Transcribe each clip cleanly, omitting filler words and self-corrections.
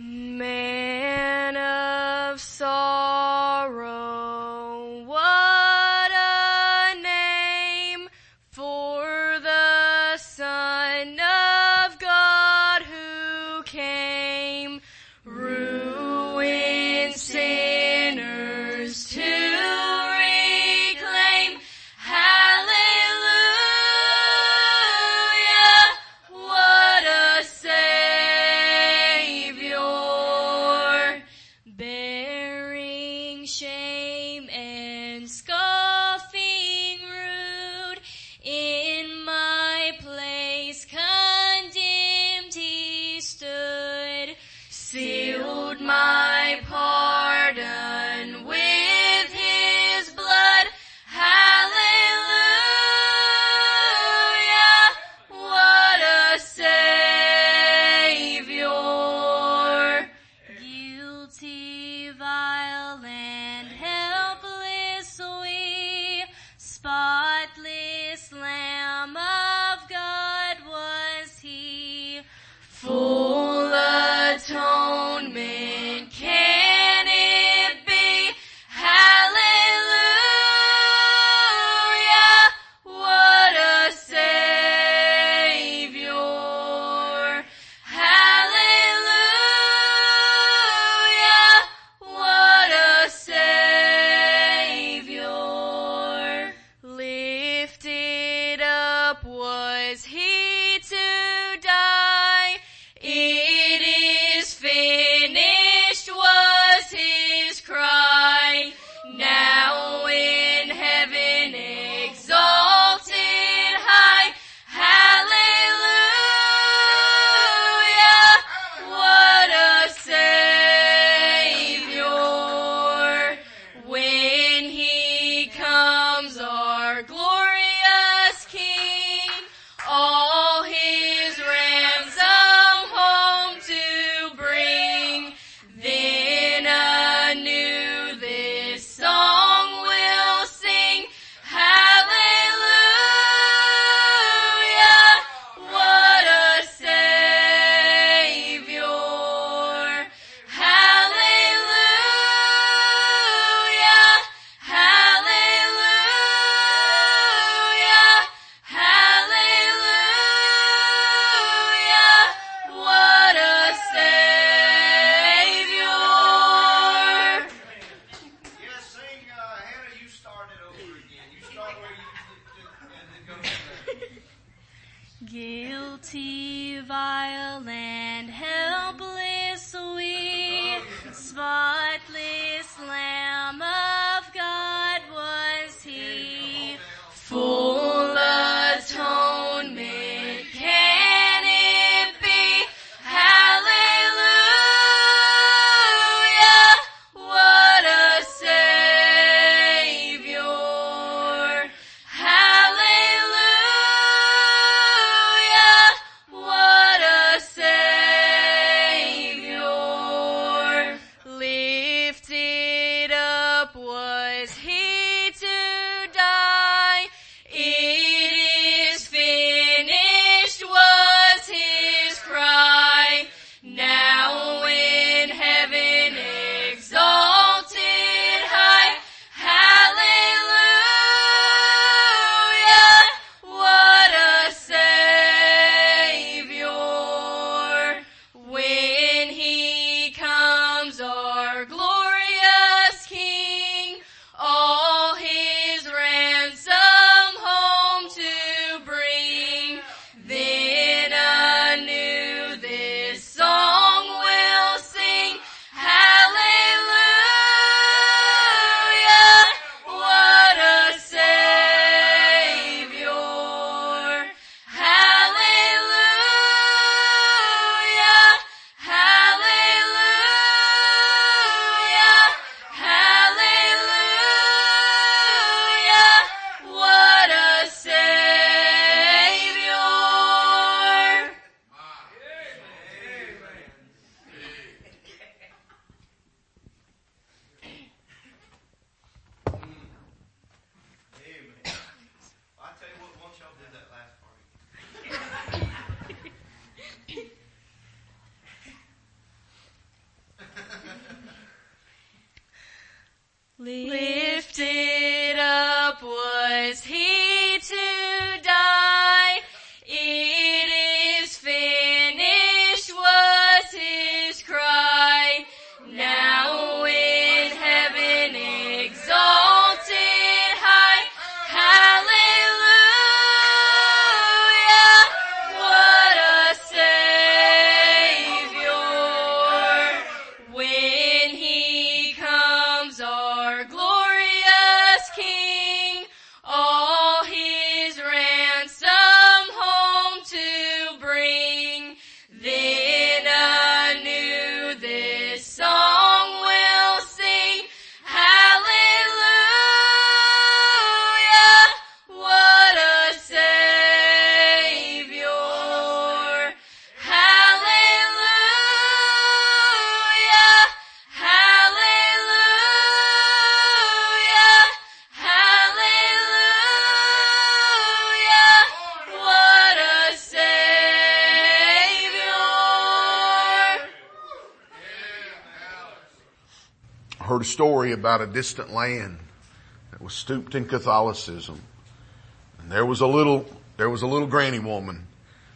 Man of sorrow, what a name for the Son of God who came, ruin sinners to reclaim. Hallelujah, what a Savior, bearing shame and scoffing rude, in my place condemned he stood, sealed Lifted up was he to die. It is finished was his cry. Now in heaven exalted high, hallelujah, what a Savior. When he comes our glorious King, all his ransom home to bring, then anew this song we'll sing, hallelujah, what a Savior. Hallelujah, hallelujah, hallelujah, what a Savior. I heard a story about a distant land that was stooped in Catholicism. And there was a little granny woman,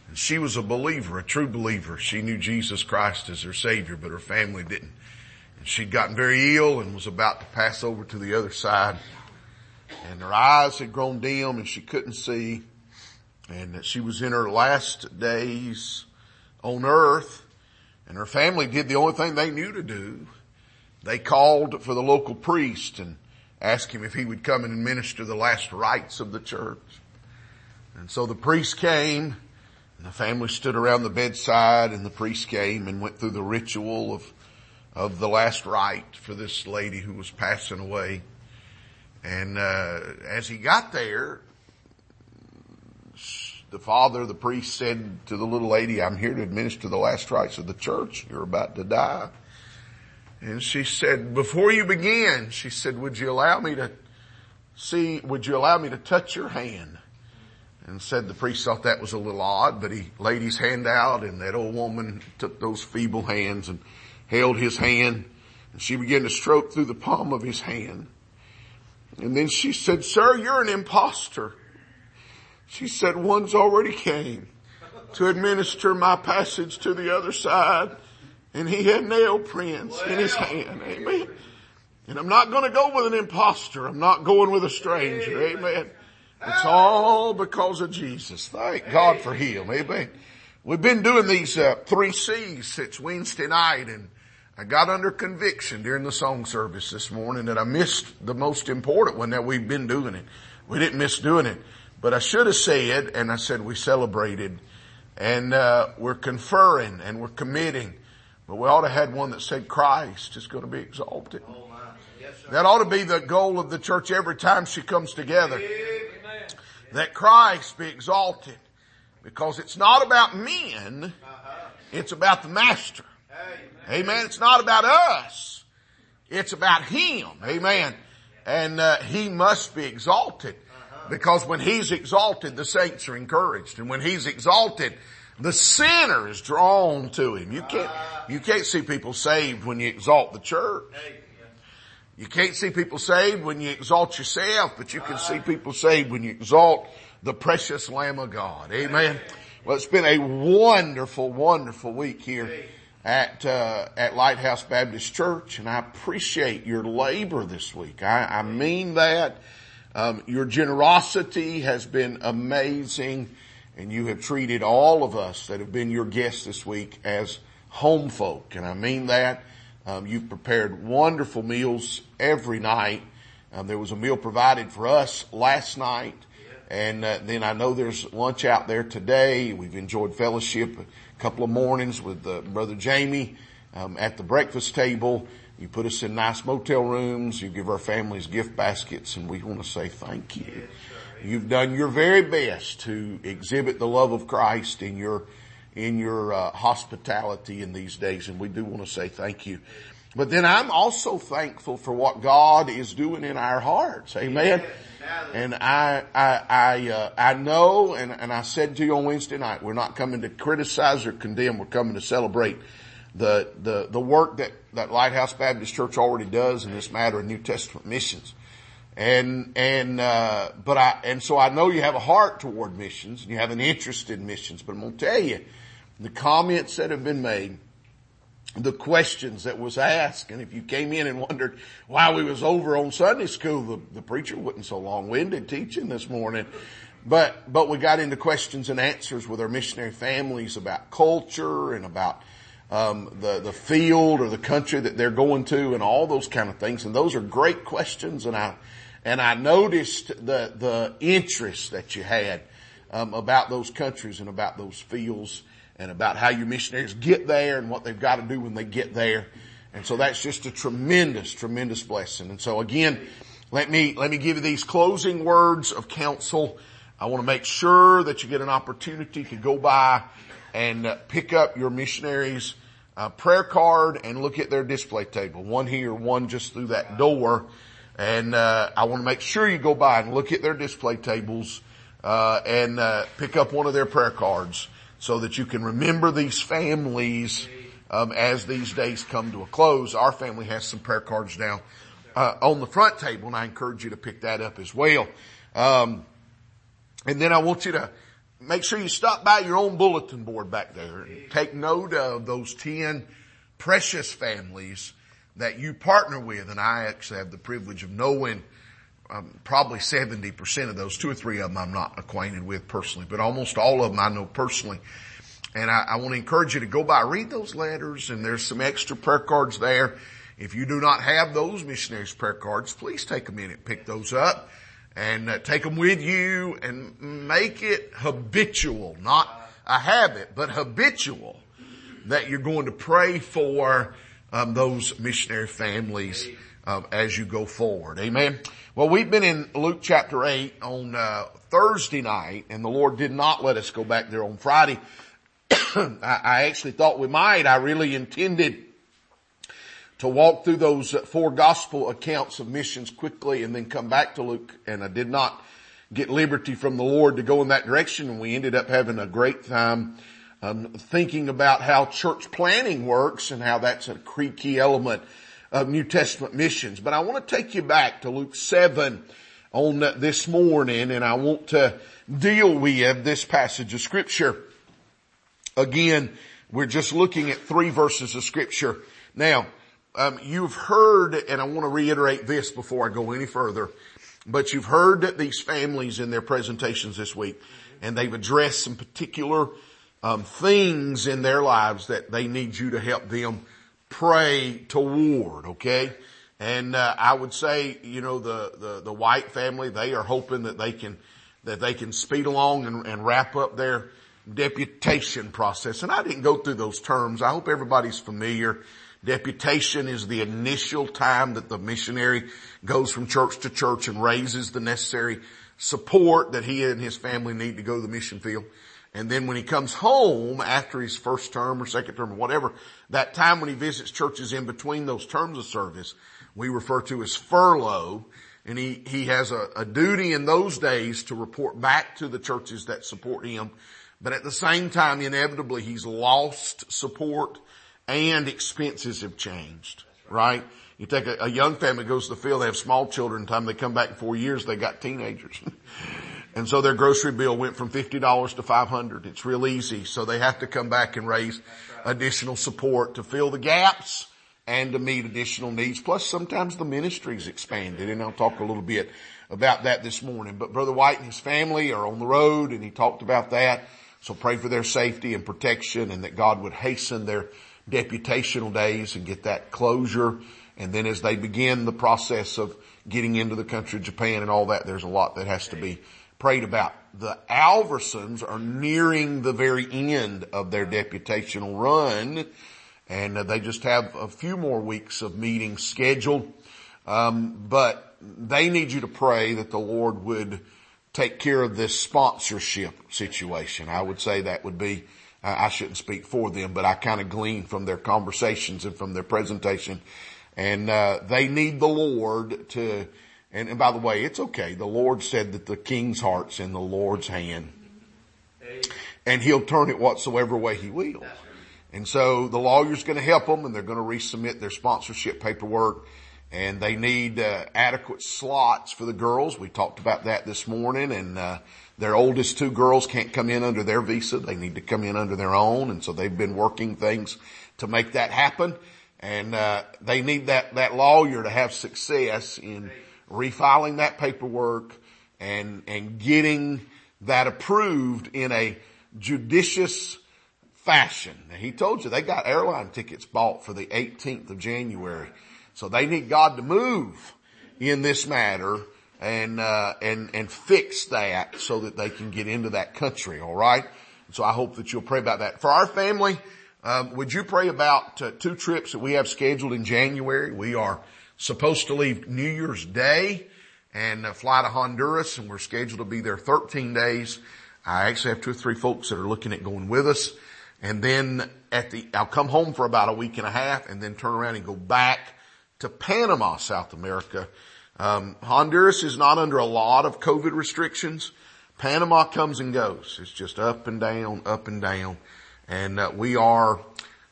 and she was a believer, a true believer. She knew Jesus Christ as her Savior, but her family didn't. And she'd gotten very ill and was about to pass over to the other side. And her eyes had grown dim and she couldn't see. And that she was in her last days on earth. And her family did the only thing they knew to do. They called for the local priest and asked him if he would come and administer the last rites of the church. And so the priest came, and the family stood around the bedside, and the priest came and went through the ritual of the last rite for this lady who was passing away. And as he got there, the priest said to the little lady, "I'm here to administer the last rites of the church. You're about to die." And she said, "Before you begin," she said, would you allow me to touch your hand?" And said the priest thought that was a little odd, but he laid his hand out, and that old woman took those feeble hands and held his hand, and she began to stroke through the palm of his hand. And then she said, "Sir, you're an imposter." She said, "One's already came to administer my passage to the other side, and he had nail prints in his hand." Amen. And I'm not going to go with an imposter. I'm not going with a stranger. Amen. It's all because of Jesus. Thank God for him. Amen. We've been doing these three C's since Wednesday night, and I got under conviction during the song service this morning that I missed the most important one that we've been doing it. We didn't miss doing it. But I should have said, and I said we celebrated, and we're conferring, and we're committing. But we ought to have had one that said Christ is going to be exalted. Oh, yes, that ought to be the goal of the church every time she comes together. Amen. That Christ be exalted. Because it's not about men. It's about the Master. Amen. Amen. It's not about us. It's about Him. Amen. And He must be exalted. Because when He's exalted, the saints are encouraged. And when He's exalted, the sinner is drawn to Him. You can't see people saved when you exalt the church. You can't see people saved when you exalt yourself, but you can see people saved when you exalt the precious Lamb of God. Amen. Well, it's been a wonderful, wonderful week here at Lighthouse Baptist Church, and I appreciate your labor this week. I mean that. Your generosity has been amazing. And you have treated all of us that have been your guests this week as home folk. And I mean that. You've prepared wonderful meals every night. There was a meal provided for us last night. And then I know there's lunch out there today. We've enjoyed fellowship a couple of mornings with Brother Jamie at the breakfast table. You put us in nice motel rooms. You give our families gift baskets. And we want to say thank you. Yes. You've done your very best to exhibit the love of Christ in your hospitality in these days, and we do want to say thank you. But then I'm also thankful for what God is doing in our hearts. Amen. And I know, and I said to you on Wednesday night, we're not coming to criticize or condemn. We're coming to celebrate the work that Lighthouse Baptist Church already does in this matter of New Testament missions. And so I know you have a heart toward missions and you have an interest in missions, but I'm going to tell you, the comments that have been made, the questions that was asked, and if you came in and wondered why we was over on Sunday school, the preacher wasn't so long-winded teaching this morning. But we got into questions and answers with our missionary families about culture and about the field or the country that they're going to and all those kind of things. And those are great questions, and I noticed the interest that you had about those countries and about those fields and about how your missionaries get there and what they've got to do when they get there. And so that's just a tremendous, tremendous blessing. And so again, let me give you these closing words of counsel. I want to make sure that you get an opportunity to go by and pick up your missionaries' prayer card and look at their display table. One here, one just through that door. And I want to make sure you go by and look at their display tables and pick up one of their prayer cards, so that you can remember these families as these days come to a close. Our family has some prayer cards now on the front table, and I encourage you to pick that up as well. And then I want you to make sure you stop by your own bulletin board back there and take note of those 10 precious families that you partner with. And I actually have the privilege of knowing probably 70% of those. 2 or 3 of them I'm not acquainted with personally, but almost all of them I know personally. And I want to encourage you to go by, read those letters, and there's some extra prayer cards there. If you do not have those missionaries' prayer cards, please take a minute, pick those up, and take them with you, and make it habitual, not a habit, but habitual, that you're going to pray for those missionary families as you go forward. Amen. Well, we've been in Luke chapter 8 on Thursday night, and the Lord did not let us go back there on Friday. I actually thought we might. I really intended to walk through those 4 gospel accounts of missions quickly and then come back to Luke, and I did not get liberty from the Lord to go in that direction, and we ended up having a great time thinking about how church planning works and how that's a key element of New Testament missions. But I want to take you back to Luke 7 on this morning, and I want to deal with this passage of Scripture. Again, we're just looking at 3 verses of Scripture. Now, you've heard, and I want to reiterate this before I go any further, but you've heard that these families in their presentations this week, and they've addressed some particular things in their lives that they need you to help them pray toward, okay? And I would say, you know, the White family, they are hoping that they can speed along and wrap up their deputation process. And I didn't go through those terms. I hope everybody's familiar. Deputation is the initial time that the missionary goes from church to church and raises the necessary support that he and his family need to go to the mission field. And then when he comes home after his first term or second term or whatever, that time when he visits churches in between those terms of service, we refer to as furlough. And he has a duty in those days to report back to the churches that support him. But at the same time, inevitably, he's lost support and expenses have changed, right? You take a young family goes to the field, they have small children, time they come back in 4 years, they got teenagers. And so their grocery bill went from $50 to $500. It's real easy. So they have to come back and raise additional support to fill the gaps and to meet additional needs. Plus sometimes the ministry's expanded, and I'll talk a little bit about that this morning. But Brother White and his family are on the road, and he talked about that. So pray for their safety and protection, and that God would hasten their deputational days and get that closure. And then as they begin the process of getting into the country of Japan and all that, there's a lot that has to be prayed about. The Alversons are nearing the very end of their deputational run, and they just have a few more weeks of meetings scheduled. But they need you to pray that the Lord would take care of this sponsorship situation. I would say that would be, I shouldn't speak for them, but I kind of glean from their conversations and from their presentation. And they need the Lord to, and by the way, it's okay. The Lord said that the king's heart's in the Lord's hand, and he'll turn it whatsoever way he will. And so the lawyer's going to help them, and they're going to resubmit their sponsorship paperwork. And they need adequate slots for the girls. We talked about that this morning. And their oldest two girls can't come in under their visa. They need to come in under their own. And so they've been working things to make that happen. And they need that lawyer to have success in refiling that paperwork and getting that approved in a judicious fashion. Now, he told you they got airline tickets bought for the 18th of January. So they need God to move in this matter and fix that so that they can get into that country. All right. So I hope that you'll pray about that. For our family, would you pray about two trips that we have scheduled in January? We are supposed to leave New Year's Day and fly to Honduras, and we're scheduled to be there 13 days. I actually have two or three folks that are looking at going with us. And then I'll come home for about a week and a half and then turn around and go back to Panama, South America. Honduras is not under a lot of COVID restrictions. Panama comes and goes. It's just up and down, up and down. And we are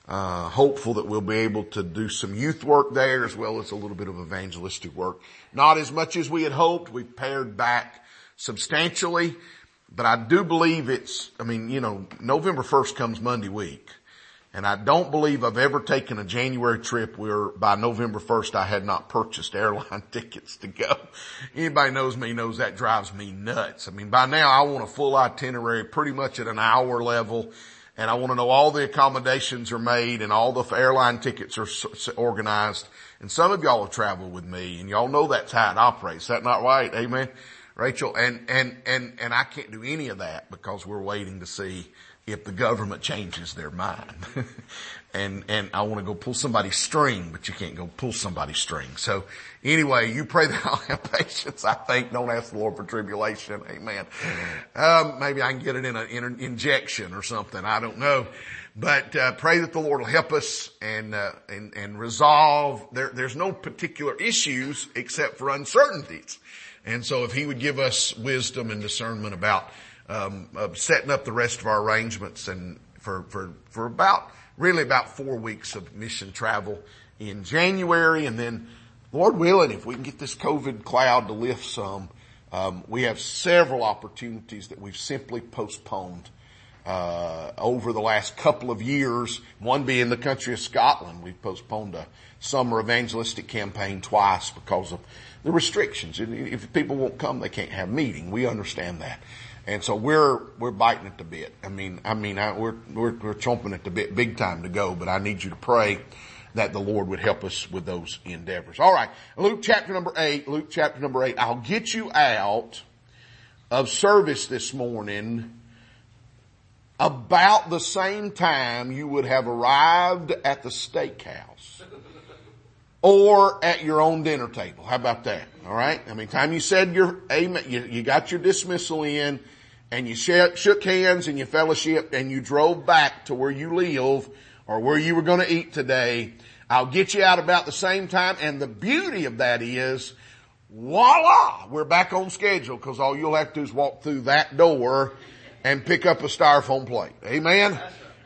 hopeful that we'll be able to do some youth work there as well as a little bit of evangelistic work. Not as much as we had hoped. We've pared back substantially, but I do believe November 1st comes Monday week. And I don't believe I've ever taken a January trip where by November 1st I had not purchased airline tickets to go. Anybody knows me knows that drives me nuts. I mean, by now I want a full itinerary pretty much at an hour level, and I want to know all the accommodations are made and all the airline tickets are organized. And some of y'all have traveled with me, and y'all know that's how it operates. Is that not right? Amen, Rachel? And I can't do any of that because we're waiting to see if the government changes their mind. and I want to go pull somebody's string, but you can't go pull somebody's string. So anyway, you pray that I'll have patience, I think. Don't ask the Lord for tribulation. Amen. Maybe I can get it in an injection or something. I don't know. But pray that the Lord will help us and resolve. There's no particular issues except for uncertainties. And so if he would give us wisdom and discernment about setting up the rest of our arrangements, and for about 4 weeks of mission travel in January. And then, Lord willing, if we can get this COVID cloud to lift some, we have several opportunities that we've simply postponed, over the last couple of years. One being the country of Scotland. We've postponed a summer evangelistic campaign twice because of the restrictions. If people won't come, they can't have meeting. We understand that. And so we're biting at the bit. We're chomping at the bit big time to go, but I need you to pray that the Lord would help us with those endeavors. All right. Luke chapter number 8. I'll get you out of service this morning about the same time you would have arrived at the steakhouse or at your own dinner table. How about that? All right. Time you said your amen, you got your dismissal in, and you shook hands and you fellowshiped and you drove back to where you live or where you were going to eat today. I'll get you out about the same time. And the beauty of that is, voila, we're back on schedule, because all you'll have to do is walk through that door and pick up a styrofoam plate. Amen. Right.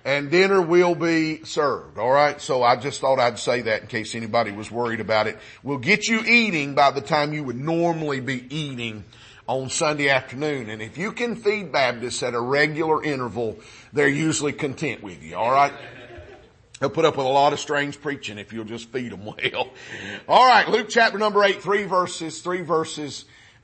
And dinner will be served. All right. So I just thought I'd say that in case anybody was worried about it. We'll get you eating by the time you would normally be eating on Sunday afternoon. And if you can feed Baptists at a regular interval, they're usually content with you. All right. They'll put up with a lot of strange preaching if you'll just feed them well. All right. Luke chapter number 8, three verses.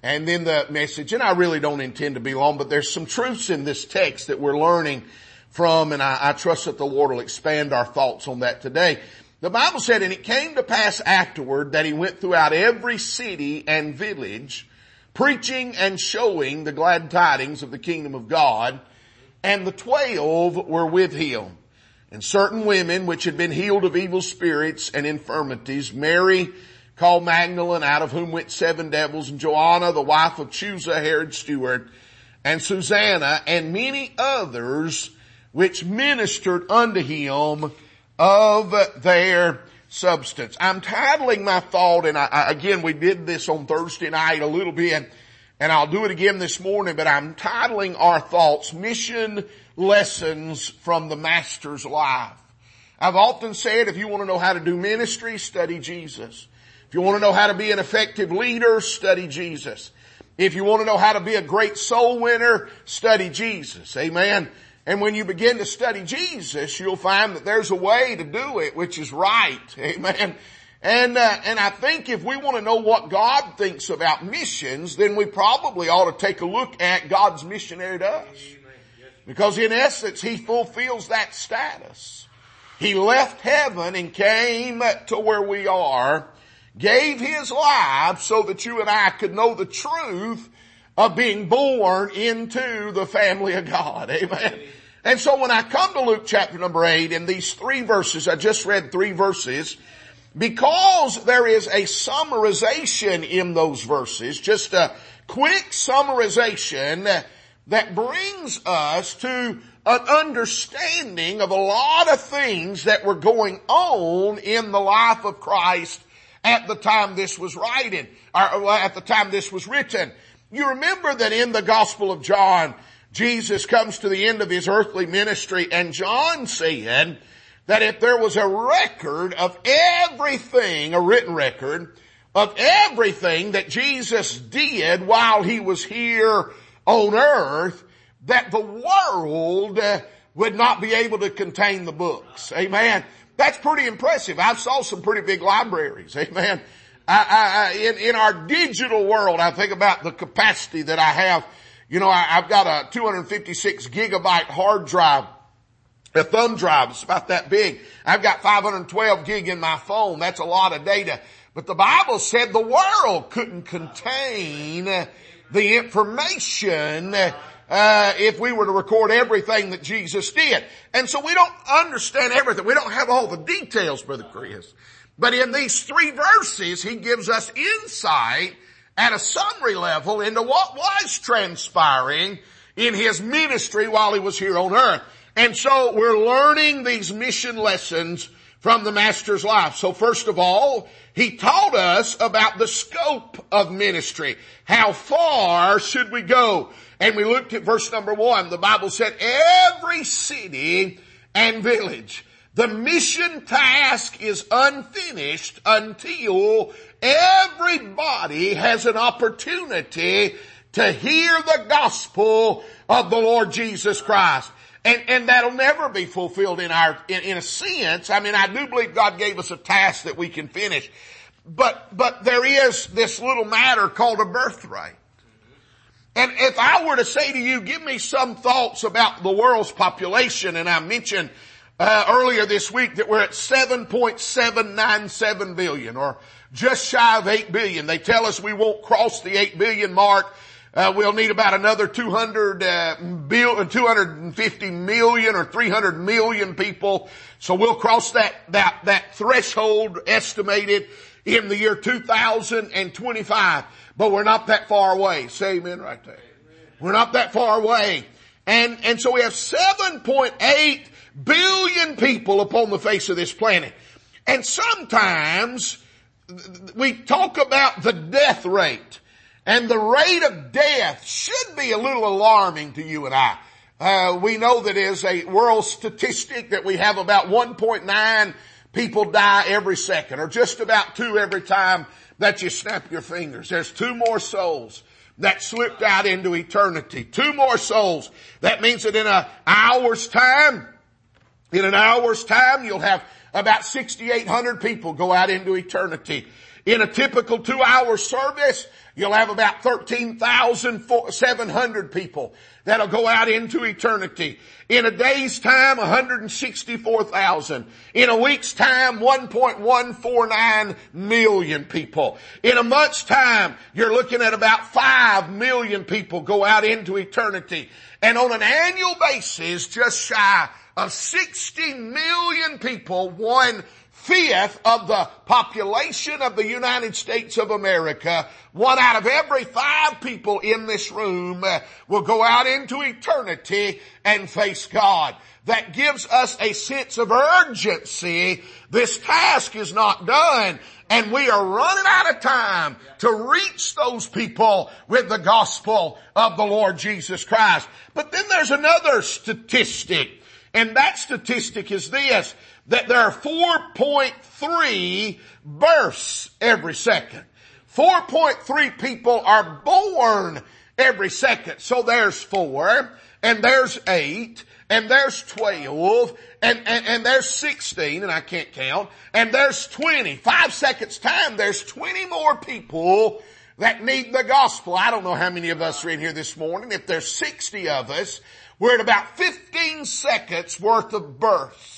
And then the message, and I really don't intend to be long, but there's some truths in this text that we're learning from, and I trust that the Lord will expand our thoughts on that today. The Bible said, and it came to pass afterward that he went throughout every city and village, preaching and showing the glad tidings of the kingdom of God, and the 12 were with him. And certain women which had been healed of evil spirits and infirmities, Mary called Magdalene, out of whom went 7 devils, and Joanna, the wife of Chuza, Herod's steward, and Susanna, and many others, which ministered unto him of their substance. I'm titling my thought, and I we did this on Thursday night a little bit, and I'll do it again this morning, but I'm titling our thoughts, Mission Lessons from the Master's Life. I've often said, if you want to know how to do ministry, study Jesus. If you want to know how to be an effective leader, study Jesus. If you want to know how to be a great soul winner, study Jesus. Amen. And when you begin to study Jesus, you'll find that there's a way to do it, which is right. Amen. And I think if we want to know what God thinks about missions, then we probably ought to take a look at God's missionary to us. Because in essence, He fulfills that status. He left heaven and came to where we are, gave His life so that you and I could know the truth of being born into the family of God. Amen. And so when I come to Luke chapter number 8 and these three verses, I just read three verses, because there is a summarization in those verses, just a quick summarization that brings us to an understanding of a lot of things that were going on in the life of Christ at the time this was written, or at the time this was written. You remember that in the Gospel of John, Jesus comes to the end of His earthly ministry, and John said that if there was a record of everything, a written record of everything that Jesus did while He was here on earth, that the world would not be able to contain the books. Amen. That's pretty impressive. I've saw some pretty big libraries. Amen. In our digital world, I think about the capacity that I have. You know, I've got a 256 gigabyte hard drive, a thumb drive. It's about that big. I've got 512 gig in my phone. That's a lot of data. But the Bible said the world couldn't contain the information if we were to record everything that Jesus did. And so we don't understand everything. We don't have all the details, Brother Chris. But in these three verses, He gives us insight at a summary level into what was transpiring in His ministry while He was here on earth. And so we're learning these mission lessons from the Master's life. So first of all, He taught us about the scope of ministry. How far should we go? And we looked at verse number 1. The Bible said every city and village. The mission task is unfinished until everybody has an opportunity to hear the gospel of the Lord Jesus Christ. And that'll never be fulfilled in a sense. I mean, I do believe God gave us a task that we can finish. But there is this little matter called a birthright. And if I were to say to you, give me some thoughts about the world's population, and I mentioned earlier this week that we're at 7.797 billion, or just shy of 8 billion. They tell us we won't cross the 8 billion mark. We'll need about another 250 million or 300 million people. So we'll cross that threshold estimated in the year 2025. But we're not that far away. Say amen right there. We're not that far away. And so we have 7.8 billion people upon the face of this planet. And sometimes we talk about the death rate. And the rate of death should be a little alarming to you and I. We know that is a world statistic that we have about 1.9 people die every second, or just about 2 every time that you snap your fingers. There's 2 more souls that slipped out into eternity. 2 more souls. That means that in an hour's time, you'll have about 6,800 people go out into eternity. In a typical 2-hour service, you'll have about 13,700 people that'll go out into eternity. In a day's time, 164,000. In a week's time, 1.149 million people. In a month's time, you're looking at about 5 million people go out into eternity. And on an annual basis, just shy of 60 million people, 1/5 of the population of the United States of America, 1 out of every 5 people in this room will go out into eternity and face God. That gives us a sense of urgency. This task is not done, and we are running out of time to reach those people with the gospel of the Lord Jesus Christ. But then there's another statistic. And that statistic is this, that there are 4.3 births every second. 4.3 people are born every second. So there's 4, and there's 8, and there's 12, and there's 16, and I can't count, and there's 20. 5 seconds time, there's 20 more people that need the gospel. I don't know how many of us are in here this morning. If there's 60 of us, we're at about 15 seconds worth of births.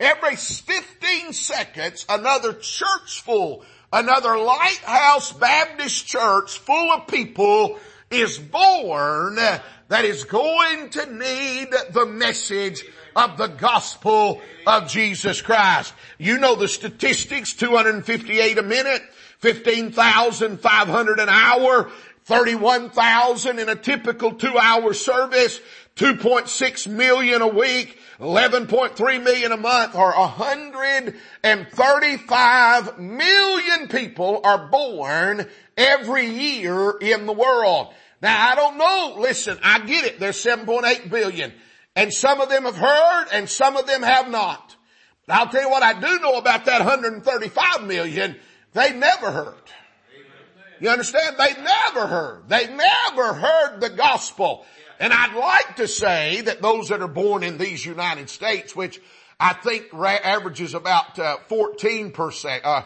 Every 15 seconds, another church full, another Lighthouse Baptist Church full of people is born that is going to need the message of the gospel of Jesus Christ. You know the statistics, 258 a minute. 15,500 an hour, 31,000 in a typical 2-hour service, 2.6 million a week, 11.3 million a month, or 135 million people are born every year in the world. Now I don't know, listen, I get it, there's 7.8 billion, and some of them have heard and some of them have not. But I'll tell you what I do know about that 135 million, they never heard. You understand? They never heard. They never heard the gospel. And I'd like to say that those that are born in these United States, which I think averages about 14%,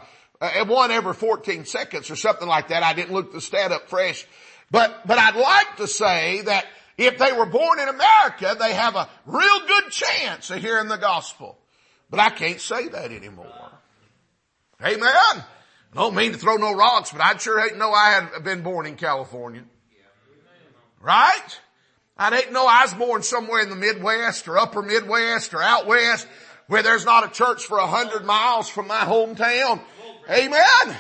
one every 14 seconds or something like that. I didn't look the stat up fresh. But I'd like to say that if they were born in America, they have a real good chance of hearing the gospel. But I can't say that anymore. Amen. I don't mean to throw no rocks, but I'd sure hate to know I had been born in California. Right? I'd hate to know I was born somewhere in the Midwest or upper Midwest or out west where there's not a church for 100 miles from my hometown. Amen.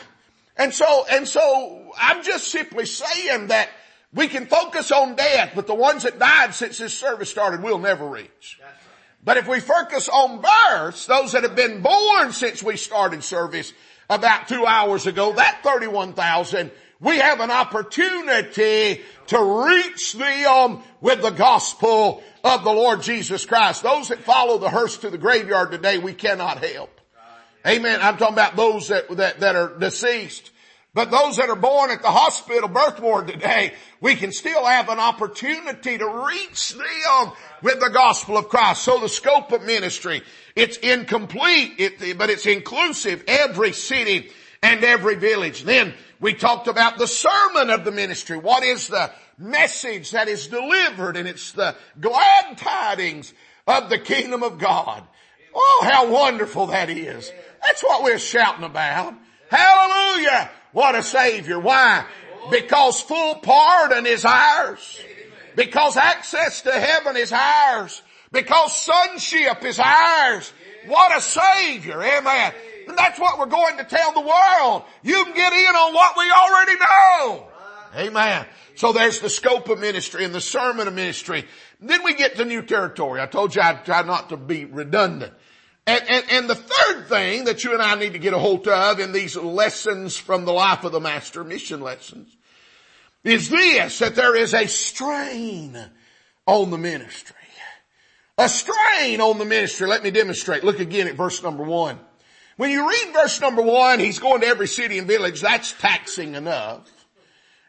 And so I'm just simply saying that we can focus on death, but the ones that died since this service started we'll never reach. But if we focus on births, those that have been born since we started service about 2 hours ago, that 31,000, we have an opportunity to reach them with the gospel of the Lord Jesus Christ. Those that follow the hearse to the graveyard today, we cannot help. Amen. I'm talking about those that are deceased. But those that are born at the hospital birth ward today, we can still have an opportunity to reach them with the gospel of Christ. So the scope of ministry, it's incomplete, but it's inclusive, every city and every village. Then we talked about the sermon of the ministry. What is the message that is delivered? And it's the glad tidings of the kingdom of God. Oh, how wonderful that is. That's what we're shouting about. Hallelujah. What a Savior. Why? Because full pardon is ours. Because access to heaven is ours. Because sonship is ours. What a Savior. Amen. And that's what we're going to tell the world. You can get in on what we already know. Amen. So there's the scope of ministry and the sermon of ministry. Then we get to new territory. I told you I'd try not to be redundant. And the third thing that you and I need to get a hold of in these lessons from the life of the Master, mission lessons, is this, that there is a strain on the ministry. A strain on the ministry. Let me demonstrate. Look again at verse number 1. When you read verse number 1, he's going to every city and village. That's taxing enough.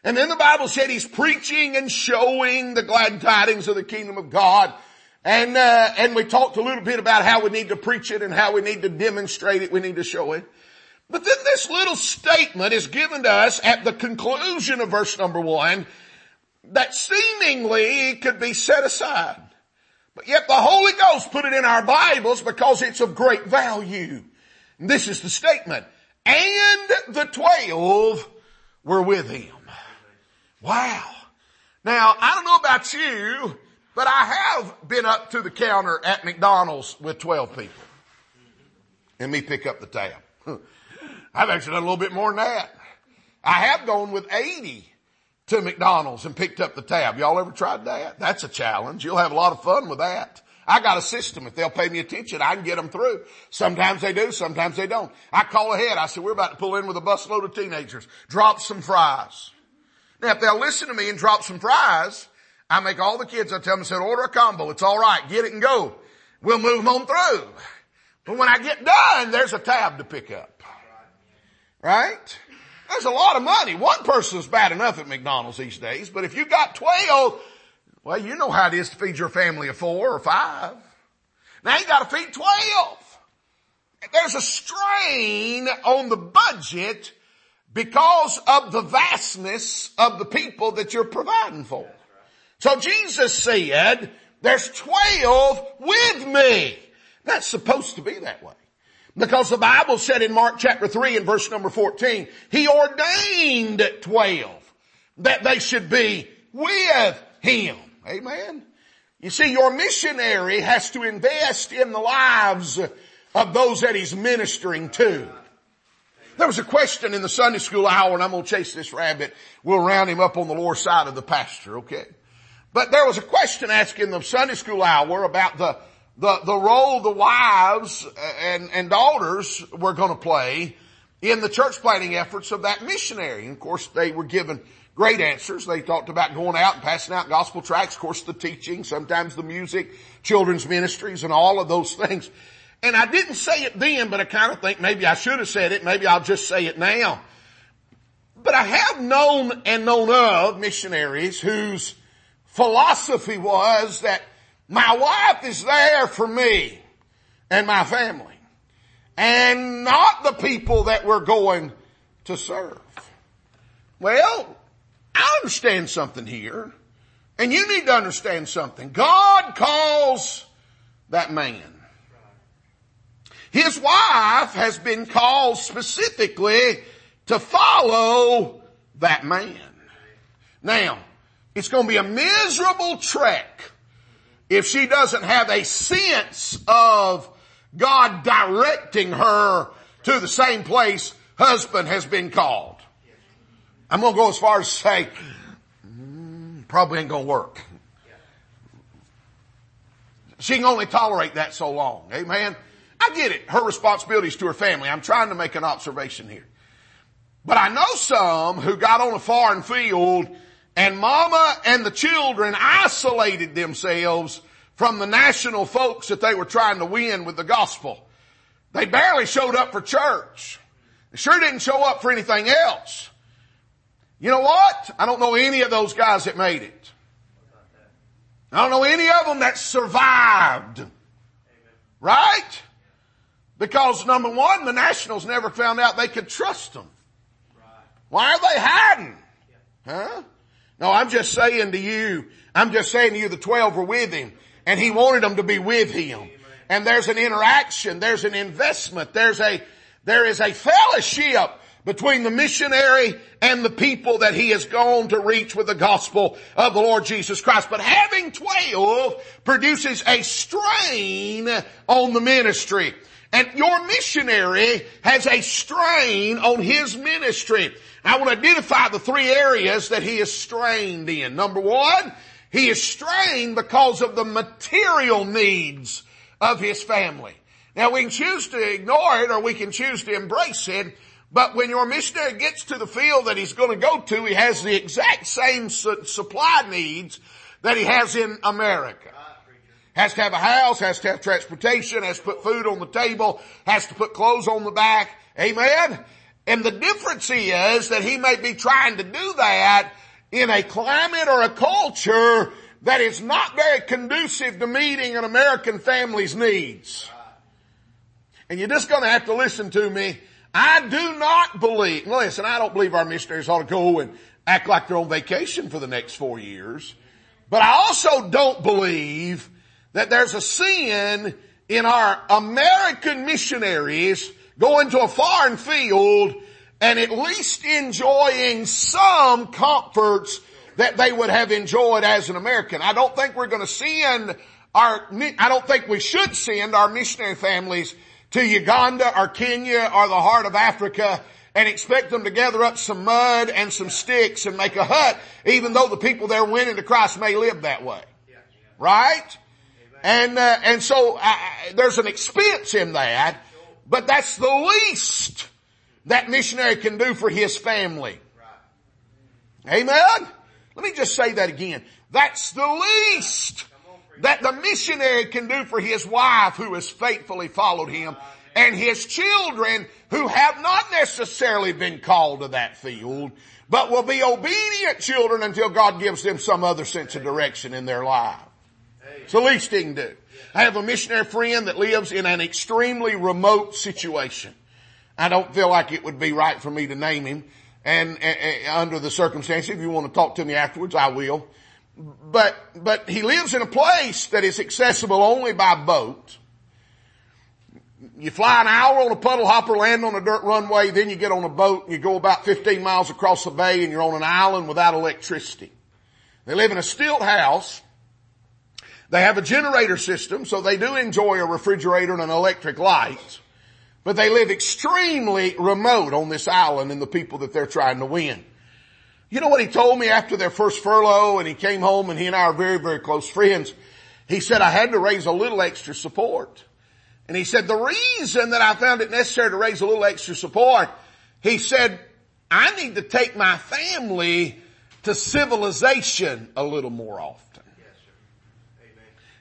And then the Bible said he's preaching and showing the glad tidings of the kingdom of God. And we talked a little bit about how we need to preach it and how we need to demonstrate it. We need to show it. But then this little statement is given to us at the conclusion of verse number 1 that seemingly could be set aside. But yet the Holy Ghost put it in our Bibles because it's of great value. And this is the statement. And the 12 were with him. Wow. Now, I don't know about you, but I have been up to the counter at McDonald's with 12 people. And me pick up the tab. I've actually done a little bit more than that. I have gone with 80 to McDonald's and picked up the tab. Y'all ever tried that? That's a challenge. You'll have a lot of fun with that. I got a system. If they'll pay me attention, I can get them through. Sometimes they do, sometimes they don't. I call ahead. I say, we're about to pull in with a busload of teenagers. Drop some fries. Now, if they'll listen to me and drop some fries, I make all the kids, I tell them, I said, order a combo. It's all right. Get it and go. We'll move on through. But when I get done, there's a tab to pick up. Right? There's a lot of money. One person's bad enough at McDonald's these days, but if you got 12, well, you know how it is to feed your family of 4 or 5. Now you got to feed 12. There's a strain on the budget because of the vastness of the people that you're providing for. So Jesus said, there's 12 with me. That's supposed to be that way. Because the Bible said in Mark chapter 3 and verse number 14, he ordained 12 that they should be with him. Amen. You see, your missionary has to invest in the lives of those that he's ministering to. There was a question in the Sunday school hour, and I'm going to chase this rabbit. We'll round him up on the lower side of the pasture, okay? But there was a question asked in the Sunday school hour about the role the wives and daughters were going to play in the church planting efforts of that missionary. And of course, they were given great answers. They talked about going out and passing out gospel tracts, of course, the teaching, sometimes the music, children's ministries, and all of those things. And I didn't say it then, but I kind of think maybe I should have said it. Maybe I'll just say it now. But I have known of missionaries whose philosophy was that my wife is there for me and my family, and not the people that we're going to serve. Well, I understand something here, and you need to understand something. God calls that man. His wife has been called specifically to follow that man. Now, it's going to be a miserable trek if she doesn't have a sense of God directing her to the same place husband has been called. I'm going to go as far as to say, probably ain't going to work. She can only tolerate that so long. Amen. I get it. Her responsibility is to her family. I'm trying to make an observation here. But I know some who got on a foreign field and mama and the children isolated themselves from the national folks that they were trying to win with the gospel. They barely showed up for church. They sure didn't show up for anything else. You know what? I don't know any of those guys that made it. I don't know any of them that survived. Right? Because number one, the nationals never found out they could trust them. Why are they hiding? Huh? No, I'm just saying to you the 12 were with him, and he wanted them to be with him. And there's an interaction, there's an investment, there is a fellowship between the missionary and the people that he has gone to reach with the gospel of the Lord Jesus Christ. But having 12 produces a strain on the ministry. And your missionary has a strain on his ministry. I want to identify the three areas that he is strained in. Number one, he is strained because of the material needs of his family. Now, we can choose to ignore it or we can choose to embrace it. But when your missionary gets to the field that he's going to go to, he has the exact same supply needs that he has in America. Has to have a house, has to have transportation, has to put food on the table, has to put clothes on the back. Amen? And the difference is that he may be trying to do that in a climate or a culture that is not very conducive to meeting an American family's needs. And you're just going to have to listen to me. I do not believe, listen, I don't believe our missionaries ought to go and act like they're on vacation for the next 4 years. But I also don't believe that there's a sin in our American missionaries going to a foreign field and at least enjoying some comforts that they would have enjoyed as an American. I don't think we're going to send I don't think we should send our missionary families to Uganda or Kenya or the heart of Africa and expect them to gather up some mud and some sticks and make a hut, even though the people they're winning to Christ may live that way. Right? And so there's an expense in that, but that's the least that missionary can do for his family. Amen? Let me just say that again. That's the least that the missionary can do for his wife who has faithfully followed him and his children who have not necessarily been called to that field, but will be obedient children until God gives them some other sense of direction in their life. It's the least he can do. I have a missionary friend that lives in an extremely remote situation. I don't feel like it would be right for me to name him. And under the circumstances, if you want to talk to me afterwards, I will. But he lives in a place that is accessible only by boat. You fly an hour on a puddle hopper, land on a dirt runway, then you get on a boat and you go about 15 miles across the bay and you're on an island without electricity. They live in a stilt house. They have a generator system, so they do enjoy a refrigerator and an electric light. But they live extremely remote on this island and the people that they're trying to win. You know what he told me after their first furlough, and he came home, and he and I are very, very close friends. He said, I had to raise a little extra support. And he said, the reason that I found it necessary to raise a little extra support, he said, I need to take my family to civilization a little more often.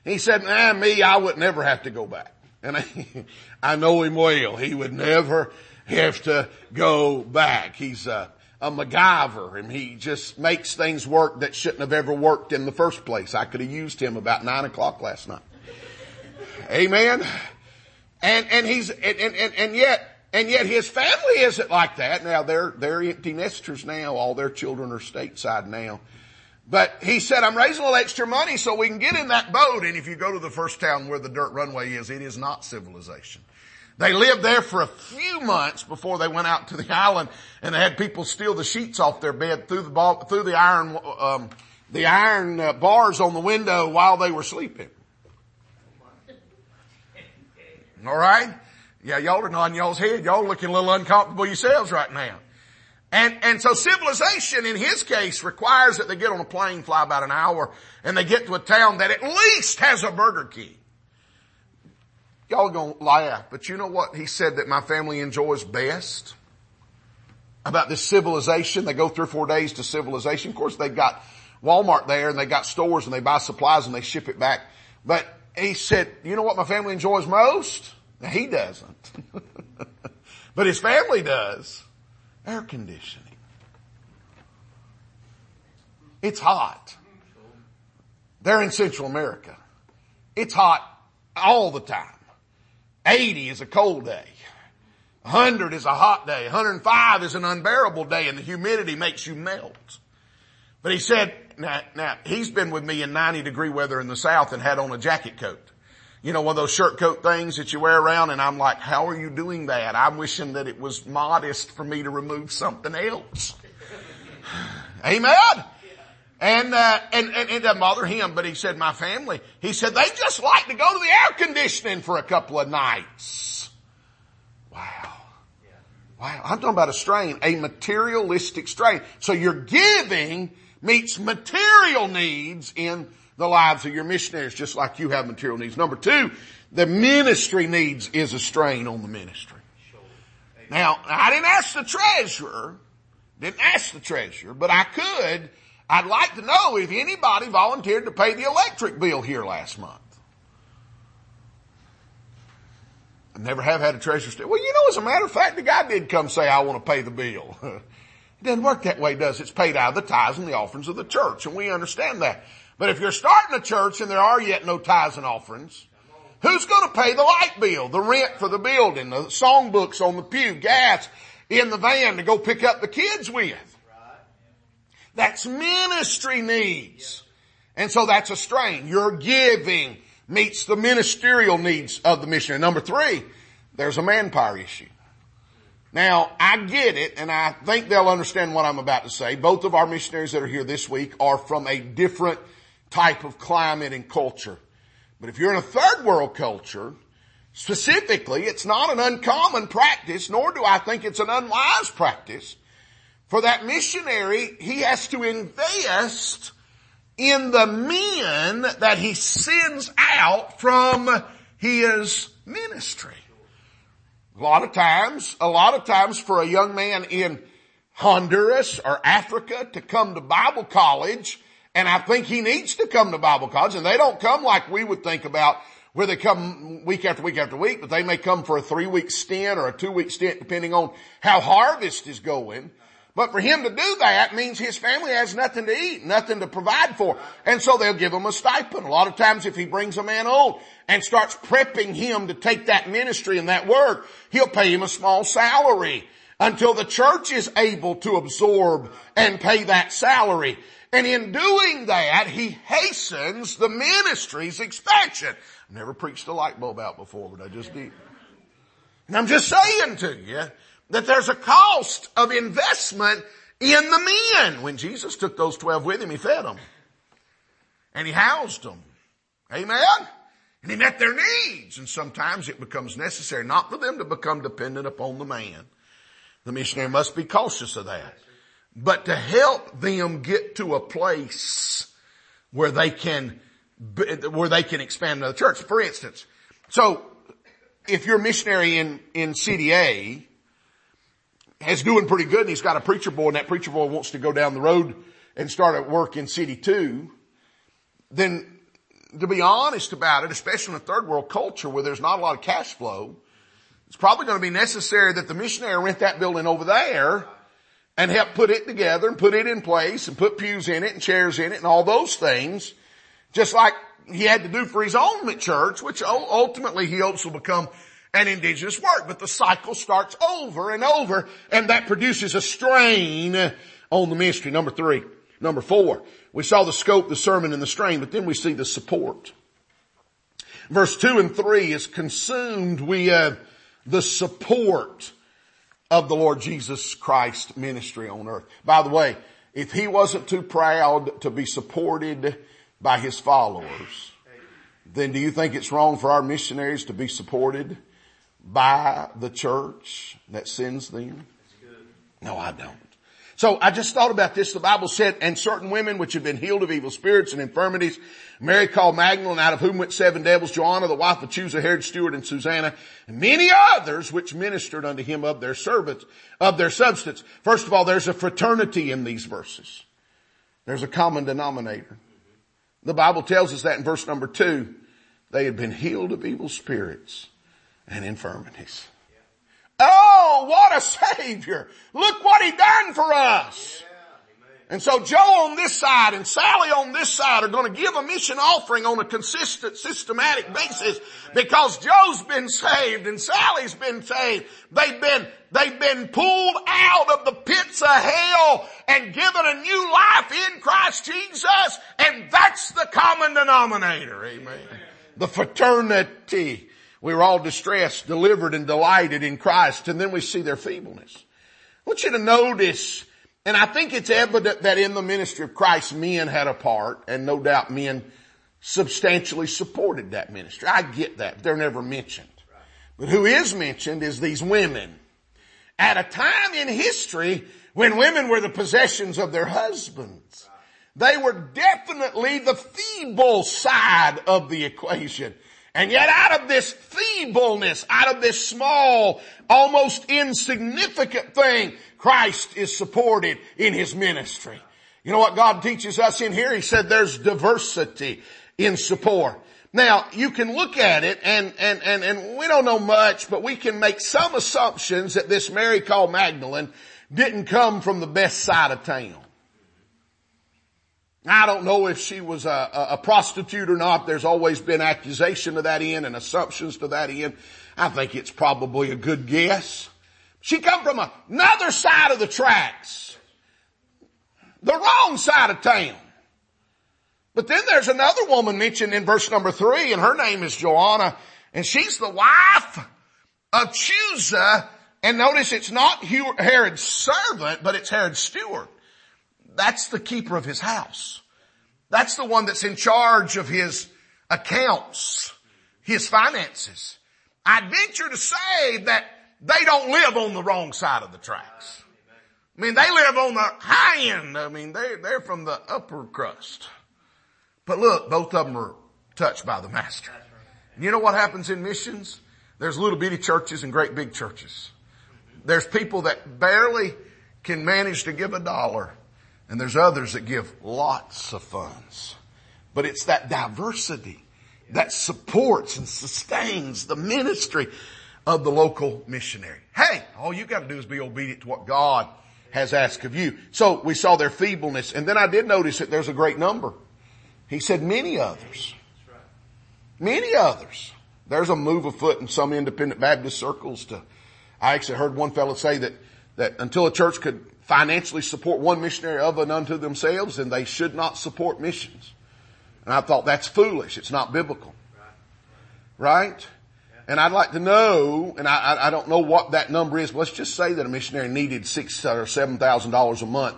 He said, I would never have to go back. And I know him well. He would never have to go back. He's a MacGyver, and he just makes things work that shouldn't have ever worked in the first place. I could have used him about 9 o'clock last night. Amen. And yet his family isn't like that. Now they're empty nesters now. All their children are stateside now. But he said, I'm raising a little extra money so we can get in that boat. And if you go to the first town where the dirt runway is, it is not civilization. They lived there for a few months before they went out to the island, and they had people steal the sheets off their bed through the iron bars on the window while they were sleeping. All right? Yeah, y'all are nodding y'all's head. Y'all looking a little uncomfortable yourselves right now. And so civilization in his case requires that they get on a plane, fly about an hour, and they get to a town that at least has a Burger King. Y'all gonna laugh, but you know what he said that my family enjoys best about this civilization? They go 3 or 4 days to civilization. Of course, they've got Walmart there, and they got stores, and they buy supplies, and they ship it back. But he said, you know what my family enjoys most? Now, he doesn't. But his family does. Air conditioning. It's hot. They're in Central America. It's hot all the time. 80 is a cold day. 100 is a hot day. 105 is an unbearable day, and the humidity makes you melt. But he said, now he's been with me in 90 degree weather in the South and had on a jacket coat. You know, one of those shirt coat things that you wear around, and I'm like, how are you doing that? I'm wishing that it was modest for me to remove something else. Amen? Yeah. And it doesn't bother him, but he said, my family, he said, they just like to go to the air conditioning for a couple of nights. Wow. Yeah. Wow. I'm talking about a strain, a materialistic strain. So your giving meets material needs in the lives of your missionaries, just like you have material needs. Number two, the ministry needs is a strain on the ministry. Sure. Now, I didn't ask the treasurer, but I could. I'd like to know if anybody volunteered to pay the electric bill here last month. I never have had a treasurer say, well, you know, as a matter of fact, the guy did come say, I want to pay the bill. It doesn't work that way, does it? It's paid out of the tithes and the offerings of the church, and we understand that. But if you're starting a church and there are yet no tithes and offerings, who's going to pay the light bill, the rent for the building, the songbooks on the pew, gas in the van to go pick up the kids with? That's ministry needs. And so that's a strain. Your giving meets the ministerial needs of the missionary. Number three, there's a manpower issue. Now, I get it, and I think they'll understand what I'm about to say. Both of our missionaries that are here this week are from a different type of climate and culture. But if you're in a third world culture, specifically, it's not an uncommon practice, nor do I think it's an unwise practice. For that missionary, he has to invest in the men that he sends out from his ministry. A lot of times for a young man in Honduras or Africa to come to Bible college And I think he needs to come to Bible college, and they don't come like we would think about where they come week after week after week, but they may come for a 3-week stint or a 2-week stint depending on how harvest is going. But for him to do that means his family has nothing to eat, nothing to provide for. And so they'll give him a stipend. A lot of times if he brings a man on and starts prepping him to take that ministry and that work, he'll pay him a small salary until the church is able to absorb and pay that salary. And in doing that, he hastens the ministry's expansion. I never preached a light bulb out before, but I just did. And I'm just saying to you that there's a cost of investment in the men. When Jesus took those 12 with him, he fed them. And he housed them. Amen? And he met their needs. And sometimes it becomes necessary not for them to become dependent upon the man. The missionary must be cautious of that. But to help them get to a place where they can expand another church. For instance, so if you're a missionary in City A, is doing pretty good and he's got a preacher boy and that preacher boy wants to go down the road and start at work in City 2, then to be honest about it, especially in a third world culture where there's not a lot of cash flow, it's probably going to be necessary that the missionary rent that building over there and help put it together and put it in place and put pews in it and chairs in it and all those things, just like he had to do for his own church, which ultimately he hopes will become and indigenous work. But the cycle starts over and over, and that produces a strain on the ministry. Number 4, we saw the scope, the sermon, and the strain, but then we see the support. Verse 2 and 3 is consumed with the support of the Lord Jesus Christ's ministry on earth. By the way, if he wasn't too proud to be supported by his followers, then do you think it's wrong for our missionaries to be supported by the church that sends them? No, I don't. So I just thought about this. The Bible said, and certain women which had been healed of evil spirits and infirmities, Mary called Magdalene, out of whom went 7 devils, Joanna, the wife of Chuza, Herod's steward, and Susanna, and many others which ministered unto him of their servants, of their substance. First of all, there's a fraternity in these verses. There's a common denominator. The Bible tells us that in verse number 2, they had been healed of evil spirits and infirmities. Yeah. Oh, what a Savior. Look what he done for us. Yeah. And so Joe on this side and Sally on this side are going to give a mission offering on a consistent, systematic basis because Joe's been saved and Sally's been saved. They've been pulled out of the pits of hell and given a new life in Christ Jesus. And that's the common denominator. Amen. The fraternity. We were all distressed, delivered, and delighted in Christ. And then we see their feebleness. I want you to notice, and I think it's evident that in the ministry of Christ, men had a part, and no doubt men substantially supported that ministry. I get that. They're never mentioned. But who is mentioned is these women. At a time in history when women were the possessions of their husbands, they were definitely the feeble side of the equation. And yet out of this feebleness, out of this small, almost insignificant thing, Christ is supported in his ministry. You know what God teaches us in here? He said there's diversity in support. Now, you can look at it and we don't know much, but we can make some assumptions that this Mary called Magdalene didn't come from the best side of town. I don't know if she was a prostitute or not. There's always been accusation to that end and assumptions to that end. I think it's probably a good guess. She come from another side of the tracks, the wrong side of town. But then there's another woman mentioned in verse number 3, and her name is Joanna, and she's the wife of Chuza. And notice it's not Herod's servant, but it's Herod's steward. That's the keeper of his house. That's the one that's in charge of his accounts, his finances. I'd venture to say that they don't live on the wrong side of the tracks. I mean, they live on the high end. I mean, they're from the upper crust. But look, both of them are touched by the master. And you know what happens in missions? There's little bitty churches and great big churches. There's people that barely can manage to give $1. And there's others that give lots of funds. But it's that diversity that supports and sustains the ministry of the local missionary. Hey, all you got to do is be obedient to what God has asked of you. So we saw their feebleness. And then I did notice that there's a great number. He said many others. Many others. There's a move afoot in some independent Baptist circles to, I actually heard one fellow say that until a church could financially support one missionary of and unto themselves, then they should not support missions. And I thought, that's foolish. It's not biblical. Right? And I'd like to know, and I don't know what that number is, but let's just say that a missionary needed $6,000 or $7,000 a month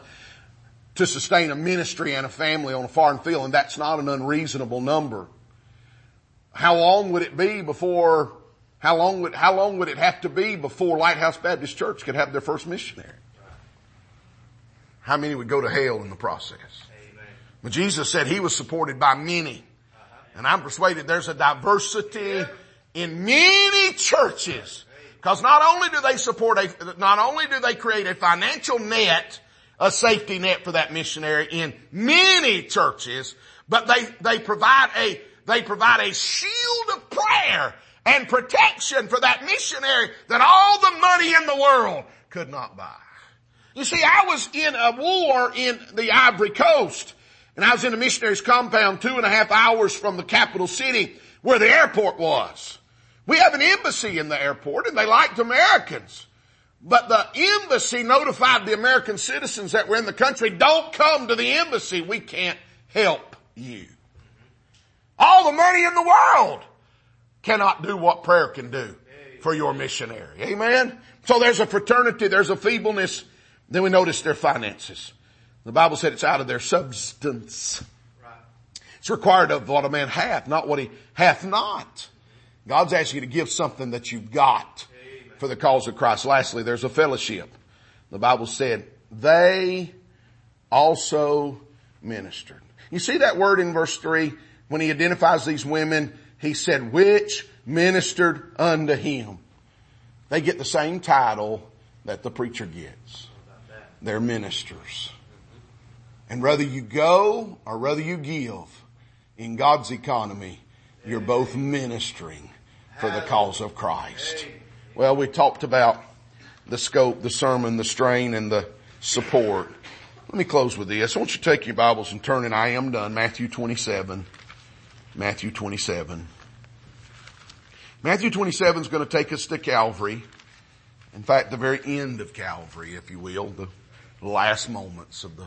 to sustain a ministry and a family on a foreign field, and that's not an unreasonable number. How long would it have to be before Lighthouse Baptist Church could have their first missionary? How many would go to hell in the process? Amen. But Jesus said he was supported by many. And I'm persuaded there's a diversity in many churches. Because not only do they create a financial net, a safety net for that missionary in many churches, but they provide a shield of prayer and protection for that missionary that all the money in the world could not buy. You see, I was in a war in the Ivory Coast, and I was in a missionary's compound 2.5 hours from the capital city where the airport was. We have an embassy in the airport, and they liked Americans. But the embassy notified the American citizens that were in the country, don't come to the embassy. We can't help you. All the money in the world cannot do what prayer can do for your missionary. Amen? So there's a fraternity, there's a feebleness. Then we notice their finances. The Bible said it's out of their substance. Right. It's required of what a man hath, not what he hath not. God's asking you to give something that you've got for the cause of Christ. Lastly, there's a fellowship. The Bible said they also ministered. You see that word in verse 3 when he identifies these women. He said, which ministered unto him. They get the same title that the preacher gets. They're ministers. And whether you go or whether you give, in God's economy, you're both ministering for the cause of Christ. Well, we talked about the scope, the sermon, the strain, and the support. Let me close with this. I want you to take your Bibles and turn, and I am done. Matthew 27. Matthew 27 is going to take us to Calvary. In fact, the very end of Calvary, if you will, the last moments of the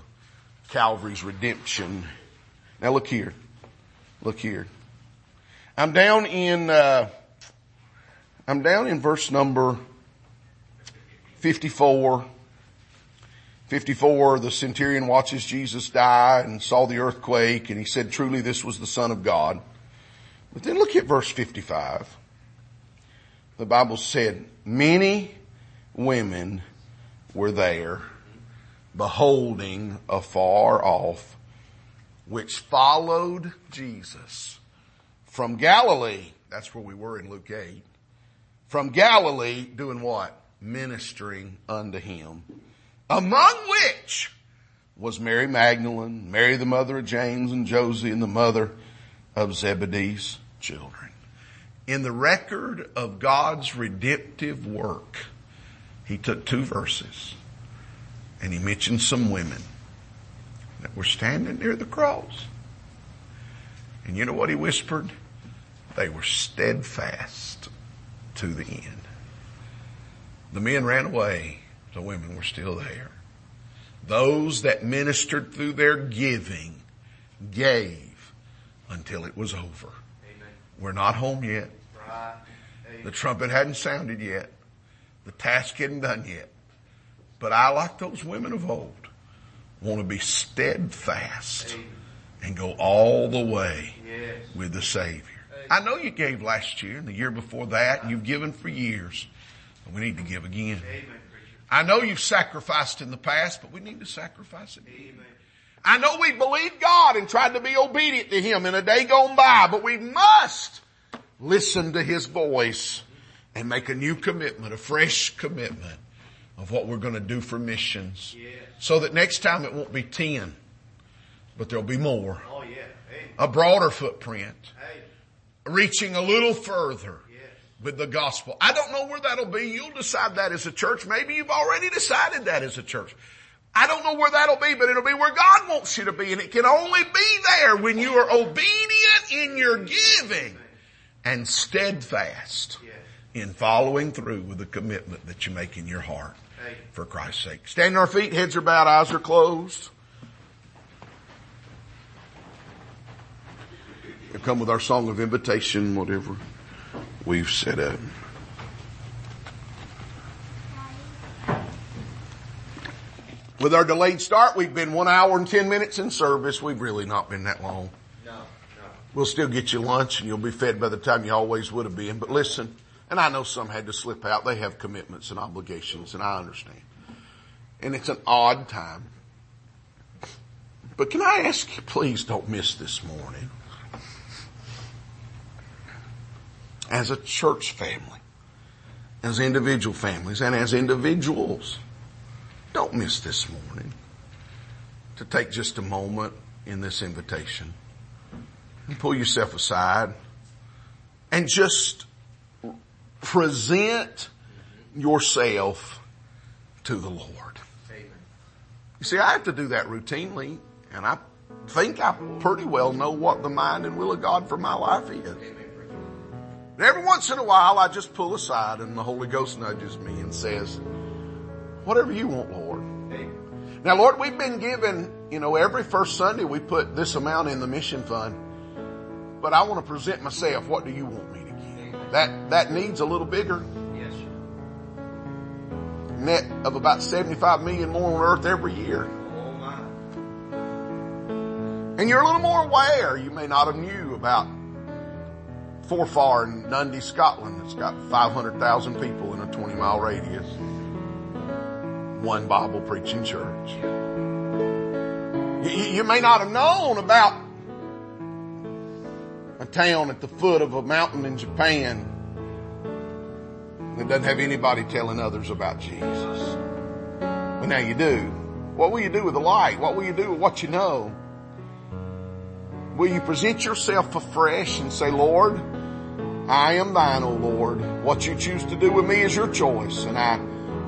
Calvary's redemption. Now look here. I'm down in verse number 54. 54, the centurion watches Jesus die and saw the earthquake, and he said, truly this was the Son of God. But then look at verse 55. The Bible said, many women were there, beholding afar off, which followed Jesus from Galilee. That's where we were in Luke 8. From Galilee, doing what? Ministering unto him. Among which was Mary Magdalene, Mary the mother of James and Joseph, and the mother of Zebedee's children. In the record of God's redemptive work, he took 2 verses and he mentioned some women that were standing near the cross. And you know what he whispered? They were steadfast to the end. The men ran away. The women were still there. Those that ministered through their giving gave until it was over. Amen. We're not home yet. Right. The trumpet hadn't sounded yet. The task hadn't done yet. But I, like those women of old, want to be steadfast. Amen. And go all the way. Yes. With the Savior. Amen. I know you gave last year and the year before that. And you've given for years. But we need to give again. Amen. I know you've sacrificed in the past, but we need to sacrifice again. Amen. I know we believed God and tried to be obedient to him in a day gone by, but we must listen to his voice and make a new commitment, a fresh commitment of what we're going to do for missions. Yeah. So that next time it won't be 10, but there'll be more. Oh, yeah. Hey. A broader footprint. Hey. Reaching a little further with the gospel. I don't know where that'll be. You'll decide that as a church. Maybe you've already decided that as a church. I don't know where that'll be, but it'll be where God wants you to be. And it can only be there when you are obedient in your giving and steadfast in following through with the commitment that you make in your heart for Christ's sake. Stand on our feet, heads are bowed, eyes are closed. We'll come with our song of invitation, whatever we've set up. With our delayed start, we've been 1 hour and 10 minutes in service. We've really not been that long. No. We'll still get you lunch and you'll be fed by the time you always would have been. But listen, and I know some had to slip out. They have commitments and obligations, and I understand. And it's an odd time. But can I ask you, please don't miss this morning. As a church family, as individual families, and as individuals, don't miss this morning to take just a moment in this invitation and pull yourself aside and just present yourself to the Lord. Amen. You see, I have to do that routinely, and I think I pretty well know what the mind and will of God for my life is. Amen. And every once in a while, I just pull aside and the Holy Ghost nudges me and says, whatever you want, Lord. Amen. Now, Lord, we've been given, every first Sunday we put this amount in the mission fund. But I want to present myself. What do you want me to give? Amen. That needs a little bigger. Yes. Net of about 75 million more on earth every year. Oh, my. And you're a little more aware. You may not have knew about Forfar in Dundee, Scotland. It's got 500,000 people in a 20-mile radius. One Bible preaching church. You may not have known about a town at the foot of a mountain in Japan that doesn't have anybody telling others about Jesus. But now you do. What will you do with the light? What will you do with what you know? Will you present yourself afresh and say, Lord, I am thine, O Lord. What you choose to do with me is your choice, and I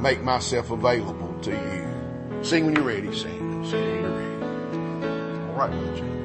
make myself available to you. Sing when you're ready, sing. Sing when you're ready. All right, brother.